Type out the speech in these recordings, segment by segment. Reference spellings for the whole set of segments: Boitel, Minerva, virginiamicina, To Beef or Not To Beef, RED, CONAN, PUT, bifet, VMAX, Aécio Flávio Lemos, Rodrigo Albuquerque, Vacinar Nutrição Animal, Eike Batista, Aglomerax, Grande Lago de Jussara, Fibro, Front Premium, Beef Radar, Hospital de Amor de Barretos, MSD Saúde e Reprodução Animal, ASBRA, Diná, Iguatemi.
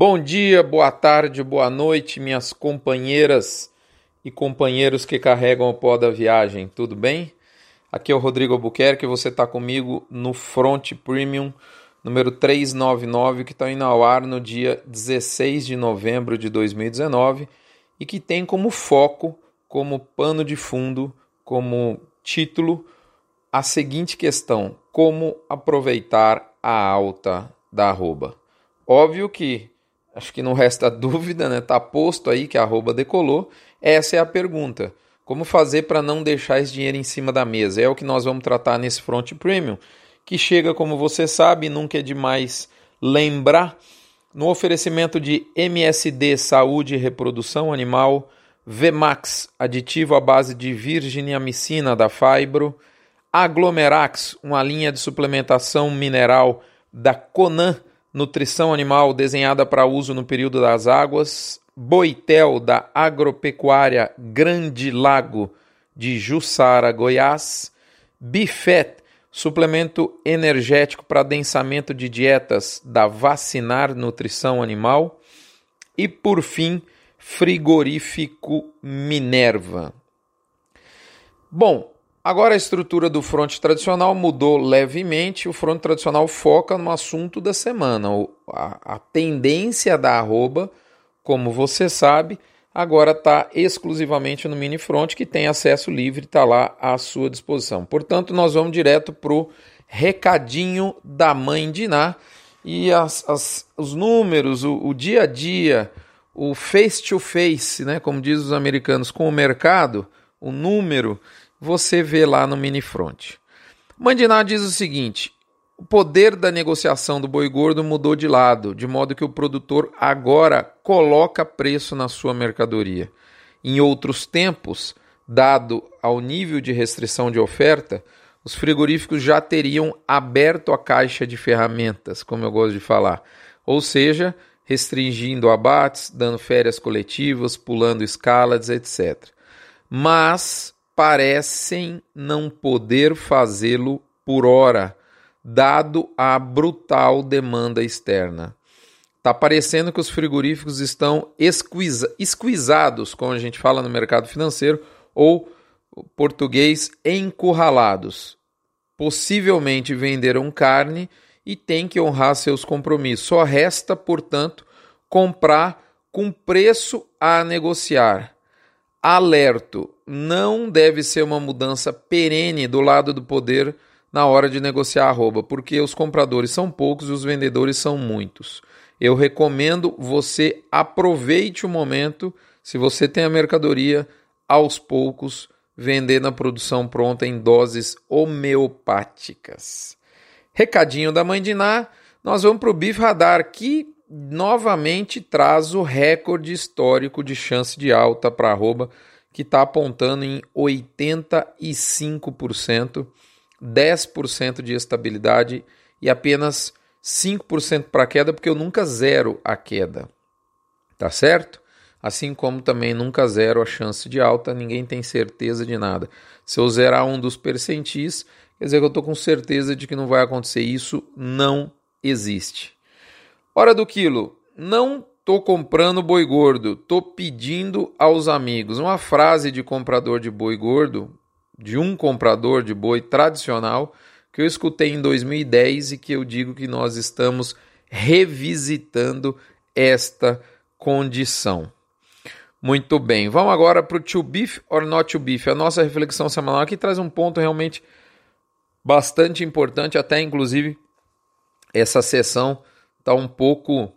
Bom dia, boa tarde, boa noite, minhas companheiras e companheiros que carregam o pó da viagem, tudo bem? Aqui é o Rodrigo Albuquerque, você está comigo no Front Premium número 399, que está indo ao ar no dia 16 de novembro de 2019 e que tem como foco, como pano de fundo, como título, a seguinte questão: como aproveitar a alta da arroba? Óbvio que, acho que não resta dúvida, né? Está posto aí que a arroba decolou. Essa é a pergunta. Como fazer para não deixar esse dinheiro em cima da mesa? É o que nós vamos tratar nesse Front Premium, que chega, como você sabe, nunca é demais lembrar, no oferecimento de MSD Saúde e Reprodução Animal, VMAX, aditivo à base de virginiamicina da Fibro, Aglomerax, uma linha de suplementação mineral da CONAN, nutrição animal desenhada para uso no período das águas, Boitel da agropecuária Grande Lago de Jussara, Goiás, bifet, suplemento energético para adensamento de dietas da Vacinar Nutrição Animal e, por fim, frigorífico Minerva. Bom, agora a estrutura do front tradicional mudou levemente. O front tradicional foca no assunto da semana. A tendência da arroba, como você sabe, agora está exclusivamente no mini front, que tem acesso livre, está lá à sua disposição. Portanto, nós vamos direto para o recadinho da mãe Diná e os números, o dia a dia, o face-to-face, né, como dizem os americanos, com o mercado, o número, você vê lá no mini front. Mãe Diná diz o seguinte: o poder da negociação do boi gordo mudou de lado, de modo que o produtor agora coloca preço na sua mercadoria. Em outros tempos, dado ao nível de restrição de oferta, os frigoríficos já teriam aberto a caixa de ferramentas, como eu gosto de falar. Ou seja, restringindo abates, dando férias coletivas, pulando escalas, etc. Mas parecem não poder fazê-lo por hora, dado a brutal demanda externa. Está parecendo que os frigoríficos estão esquizados, como a gente fala no mercado financeiro, ou português, encurralados. Possivelmente venderam carne e têm que honrar seus compromissos. Só resta, portanto, comprar com preço a negociar. Alerto, não deve ser uma mudança perene do lado do poder na hora de negociar a arroba, porque os compradores são poucos e os vendedores são muitos. Eu recomendo você aproveite o momento, se você tem a mercadoria, aos poucos, vender na produção pronta em doses homeopáticas. Recadinho da mãe Diná, nós vamos para o Beef Radar, que novamente traz o recorde histórico de chance de alta para a arroba, que está apontando em 85%. 10% de estabilidade e apenas 5% para queda, porque eu nunca zero a queda, tá certo? Assim como também nunca zero a chance de alta, ninguém tem certeza de nada. Se eu zerar um dos percentis, quer dizer que eu estou com certeza de que não vai acontecer, isso não existe. Hora do quilo, não estou comprando boi gordo, estou pedindo aos amigos. Uma frase de comprador de boi gordo, de um comprador de boi tradicional, que eu escutei em 2010 e que eu digo que nós estamos revisitando esta condição. Muito bem, vamos agora para o To Beef or Not To Beef, a nossa reflexão semanal, que traz um ponto realmente bastante importante, até inclusive essa sessão está um pouco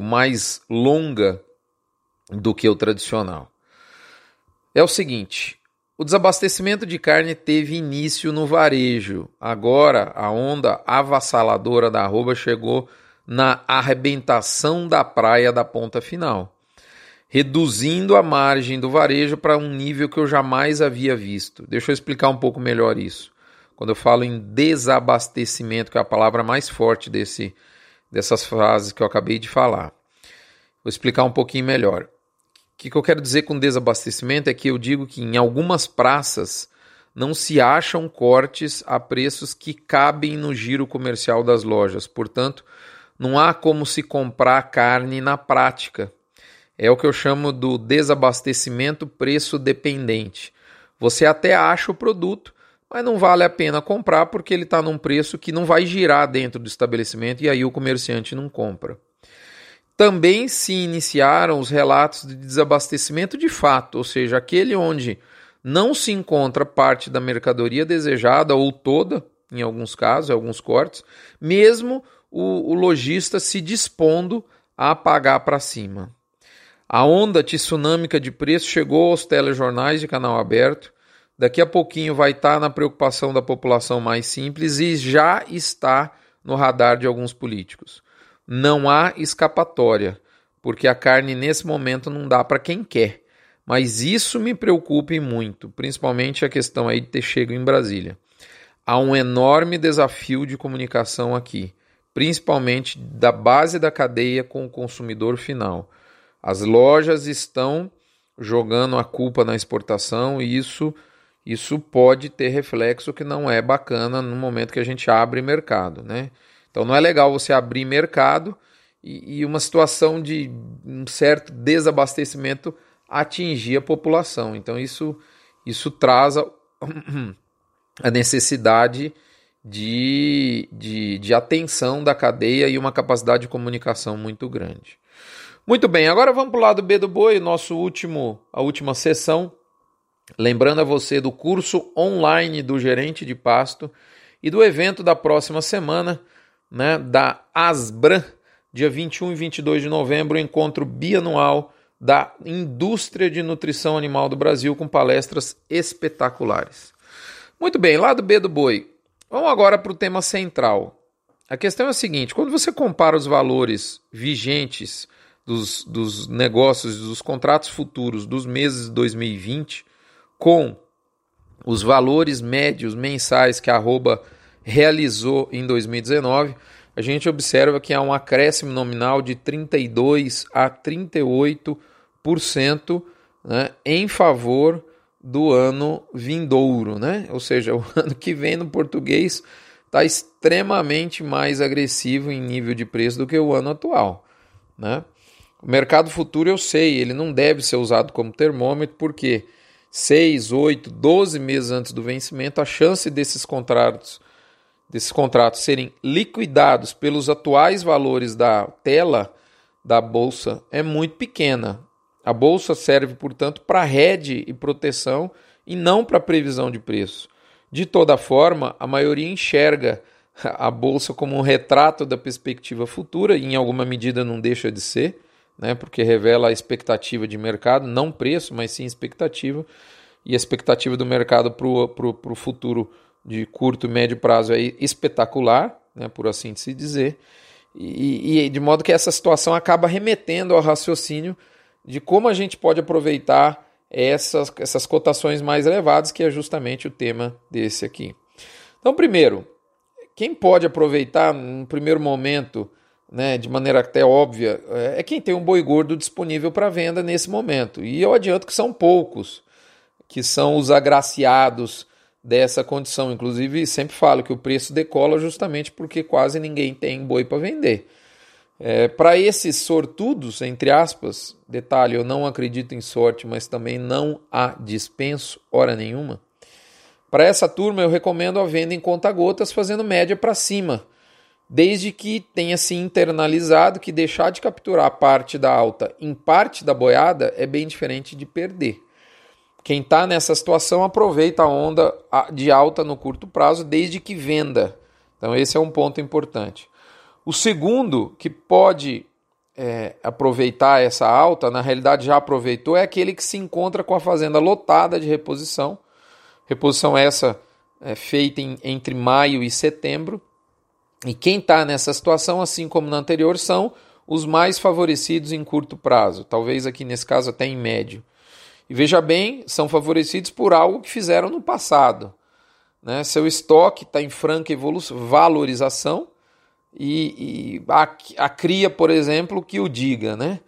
mais longa do que o tradicional. É o seguinte: o desabastecimento de carne teve início no varejo. Agora, a onda avassaladora da arroba chegou na arrebentação da praia da ponta final, reduzindo a margem do varejo para um nível que eu jamais havia visto. Deixa eu explicar um pouco melhor isso. Quando eu falo em desabastecimento, que é a palavra mais forte dessas frases que eu acabei de falar, vou explicar um pouquinho melhor. O que eu quero dizer com desabastecimento é que eu digo que em algumas praças não se acham cortes a preços que cabem no giro comercial das lojas. Portanto, não há como se comprar carne na prática. É o que eu chamo do desabastecimento preço dependente. Você até acha o produto, mas não vale a pena comprar porque ele está num preço que não vai girar dentro do estabelecimento e aí o comerciante não compra. Também se iniciaram os relatos de desabastecimento de fato, ou seja, aquele onde não se encontra parte da mercadoria desejada ou toda, em alguns casos, em alguns cortes, mesmo o lojista se dispondo a pagar para cima. A onda tsunâmica de preço chegou aos telejornais de canal aberto, daqui a pouquinho vai estar na preocupação da população mais simples e já está no radar de alguns políticos. Não há escapatória, porque a carne nesse momento não dá para quem quer. Mas isso me preocupa e muito, principalmente a questão aí de ter chego em Brasília. Há um enorme desafio de comunicação aqui, principalmente da base da cadeia com o consumidor final. As lojas estão jogando a culpa na exportação e isso pode ter reflexo que não é bacana no momento que a gente abre mercado, né? Então não é legal você abrir mercado e uma situação de um certo desabastecimento atingir a população. Então isso traz a necessidade de atenção da cadeia e uma capacidade de comunicação muito grande. Muito bem, agora vamos para o lado B do boi, a última sessão. Lembrando a você do curso online do gerente de pasto e do evento da próxima semana, né, da ASBRA, dia 21 e 22 de novembro, o encontro bianual da indústria de nutrição animal do Brasil com palestras espetaculares. Muito bem, lado B do boi. Vamos agora para o tema central. A questão é a seguinte, quando você compara os valores vigentes dos negócios, dos contratos futuros dos meses de 2020 com os valores médios mensais que a arroba realizou em 2019, a gente observa que há um acréscimo nominal de 32% a 38%, né, em favor do ano vindouro, né? Ou seja, o ano que vem no português está extremamente mais agressivo em nível de preço do que o ano atual, né? O mercado futuro, eu sei, ele não deve ser usado como termômetro, porque 6, 8, 12 meses antes do vencimento, a chance desses contratos serem liquidados pelos atuais valores da tela da Bolsa é muito pequena. A Bolsa serve, portanto, para RED e proteção e não para previsão de preço. De toda forma, a maioria enxerga a Bolsa como um retrato da perspectiva futura, e em alguma medida não deixa de ser, né, porque revela a expectativa de mercado, não preço, mas sim expectativa, e a expectativa do mercado para o futuro de curto e médio prazo é espetacular, né, por assim se dizer, e de modo que essa situação acaba remetendo ao raciocínio de como a gente pode aproveitar essas cotações mais elevadas, que é justamente o tema desse aqui. Então, primeiro, quem pode aproveitar no primeiro momento, né, de maneira até óbvia, é quem tem um boi gordo disponível para venda nesse momento. E eu adianto que são poucos que são os agraciados dessa condição. Inclusive, sempre falo que o preço decola justamente porque quase ninguém tem boi para vender. Para esses sortudos, entre aspas, detalhe, eu não acredito em sorte, mas também não há dispenso, hora nenhuma. Para essa turma, eu recomendo a venda em conta-gotas, fazendo média para cima, desde que tenha se internalizado que deixar de capturar a parte da alta em parte da boiada é bem diferente de perder. Quem está nessa situação aproveita a onda de alta no curto prazo, desde que venda. Então esse é um ponto importante. O segundo que pode aproveitar essa alta, na realidade já aproveitou, é aquele que se encontra com a fazenda lotada de reposição. Reposição essa é feita entre maio e setembro. E quem está nessa situação, assim como na anterior, são os mais favorecidos em curto prazo, talvez aqui nesse caso até em médio. E veja bem, são favorecidos por algo que fizeram no passado, né? Seu estoque está em franca valorização e a cria, por exemplo, que o diga, né?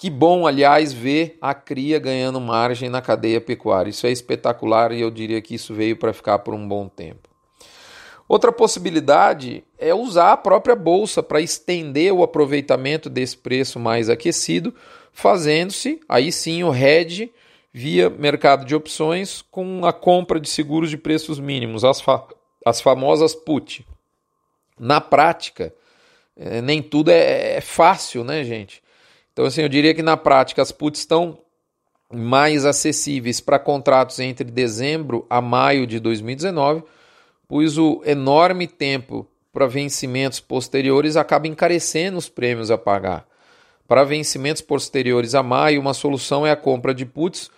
Que bom, aliás, ver a cria ganhando margem na cadeia pecuária. Isso é espetacular e eu diria que isso veio para ficar por um bom tempo. Outra possibilidade é usar a própria bolsa para estender o aproveitamento desse preço mais aquecido, fazendo-se, aí sim, o RED via mercado de opções com a compra de seguros de preços mínimos, as famosas PUT. Na prática, nem tudo é fácil, né, gente? Então, assim, eu diria que na prática as puts estão mais acessíveis para contratos entre dezembro a maio de 2019, pois o enorme tempo para vencimentos posteriores acaba encarecendo os prêmios a pagar. Para vencimentos posteriores a maio, uma solução é a compra de puts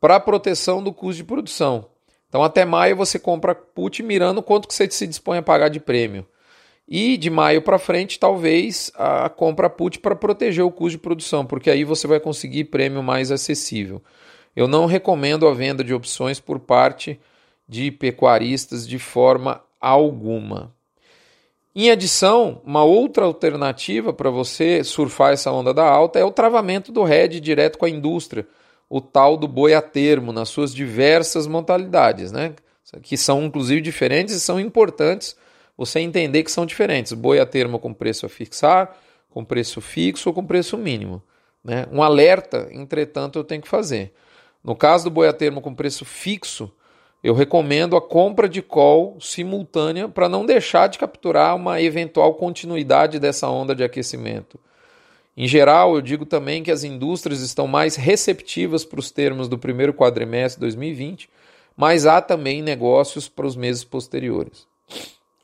para proteção do custo de produção. Então, até maio você compra put mirando quanto que você se dispõe a pagar de prêmio. E de maio para frente, talvez, a compra put para proteger o custo de produção, porque aí você vai conseguir prêmio mais acessível. Eu não recomendo a venda de opções por parte de pecuaristas de forma alguma. Em adição, uma outra alternativa para você surfar essa onda da alta é o travamento do RED direto com a indústria, o tal do boi a termo, nas suas diversas modalidades, né? Que são, inclusive, diferentes e são importantes você entender que são diferentes. Boi a termo com preço a fixar, com preço fixo ou com preço mínimo, né? Um alerta, entretanto, eu tenho que fazer. No caso do boi a termo com preço fixo, eu recomendo a compra de call simultânea para não deixar de capturar uma eventual continuidade dessa onda de aquecimento. Em geral, eu digo também que as indústrias estão mais receptivas para os termos do primeiro quadrimestre de 2020, mas há também negócios para os meses posteriores.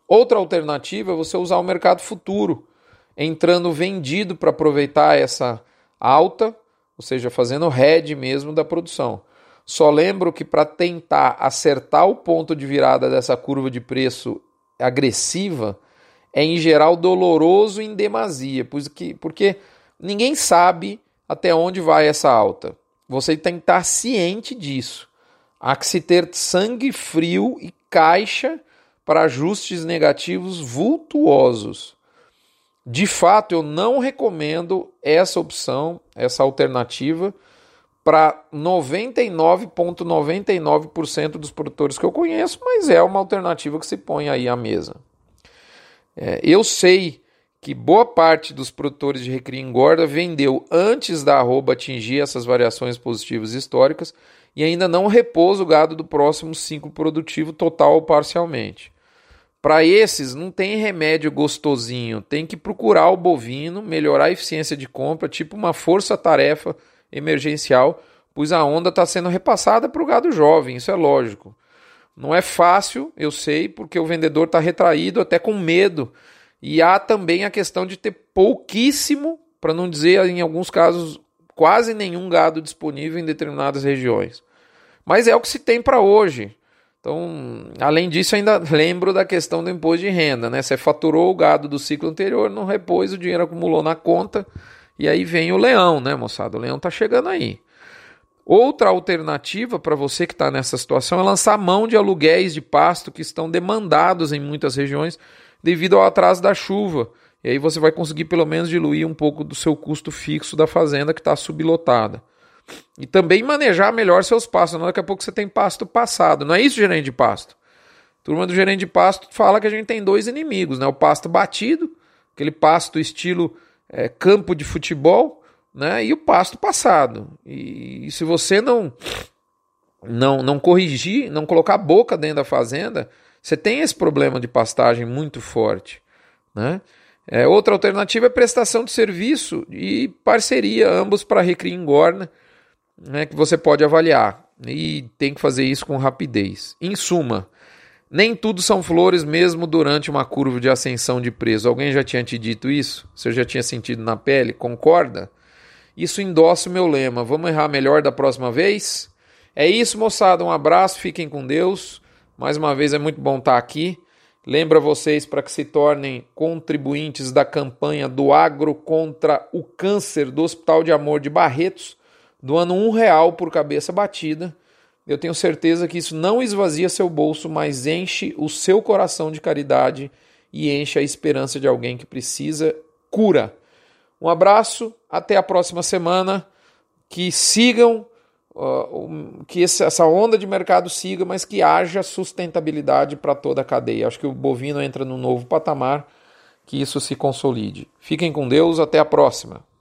Outra alternativa é você usar o mercado futuro, entrando vendido para aproveitar essa alta, ou seja, fazendo o hedge mesmo da produção. Só lembro que para tentar acertar o ponto de virada dessa curva de preço agressiva, é em geral doloroso em demasia, porque ninguém sabe até onde vai essa alta. Você tem que estar ciente disso. Há que se ter sangue frio e caixa para ajustes negativos vultuosos. De fato, eu não recomendo essa opção, essa alternativa, para 99,99% dos produtores que eu conheço, mas é uma alternativa que se põe aí à mesa. Eu sei que boa parte dos produtores de recria e engorda vendeu antes da arroba atingir essas variações positivas históricas e ainda não repôs o gado do próximo ciclo produtivo total ou parcialmente. Para esses, não tem remédio gostosinho, tem que procurar o bovino, melhorar a eficiência de compra, tipo uma força-tarefa emergencial, pois a onda está sendo repassada para o gado jovem, isso é lógico. Não é fácil, eu sei, porque o vendedor está retraído, até com medo, e há também a questão de ter pouquíssimo, para não dizer em alguns casos quase nenhum gado disponível em determinadas regiões. Mas é o que se tem para hoje. Então, além disso, ainda lembro da questão do imposto de renda, né? Você faturou o gado do ciclo anterior, não repôs, o dinheiro acumulou na conta, e aí vem o leão, né, moçada? O leão está chegando aí. Outra alternativa para você que está nessa situação é lançar mão de aluguéis de pasto que estão demandados em muitas regiões devido ao atraso da chuva. E aí você vai conseguir pelo menos diluir um pouco do seu custo fixo da fazenda que está sublotada. E também manejar melhor seus pastos. Daqui a pouco você tem pasto passado. Não é isso, gerente de pasto? A turma do gerente de pasto fala que a gente tem dois inimigos, né? O pasto batido, aquele pasto estilo campo de futebol, né? E o pasto passado. E se você não corrigir, não colocar a boca dentro da fazenda, você tem esse problema de pastagem muito forte, né? Outra alternativa é prestação de serviço e parceria, ambos para recria e engorda, né, que você pode avaliar. E tem que fazer isso com rapidez. Em suma, nem tudo são flores mesmo durante uma curva de ascensão de preço. Alguém já tinha te dito isso? Você já tinha sentido na pele? Concorda? Isso endossa o meu lema. Vamos errar melhor da próxima vez? É isso, moçada. Um abraço, fiquem com Deus. Mais uma vez é muito bom estar aqui. Lembra vocês para que se tornem contribuintes da campanha do Agro contra o Câncer do Hospital de Amor de Barretos, doando R$1 por cabeça batida. Eu tenho certeza que isso não esvazia seu bolso, mas enche o seu coração de caridade e enche a esperança de alguém que precisa cura. Um abraço, até a próxima semana, que sigam, que essa onda de mercado siga, mas que haja sustentabilidade para toda a cadeia. Acho que o bovino entra num novo patamar, que isso se consolide. Fiquem com Deus, até a próxima.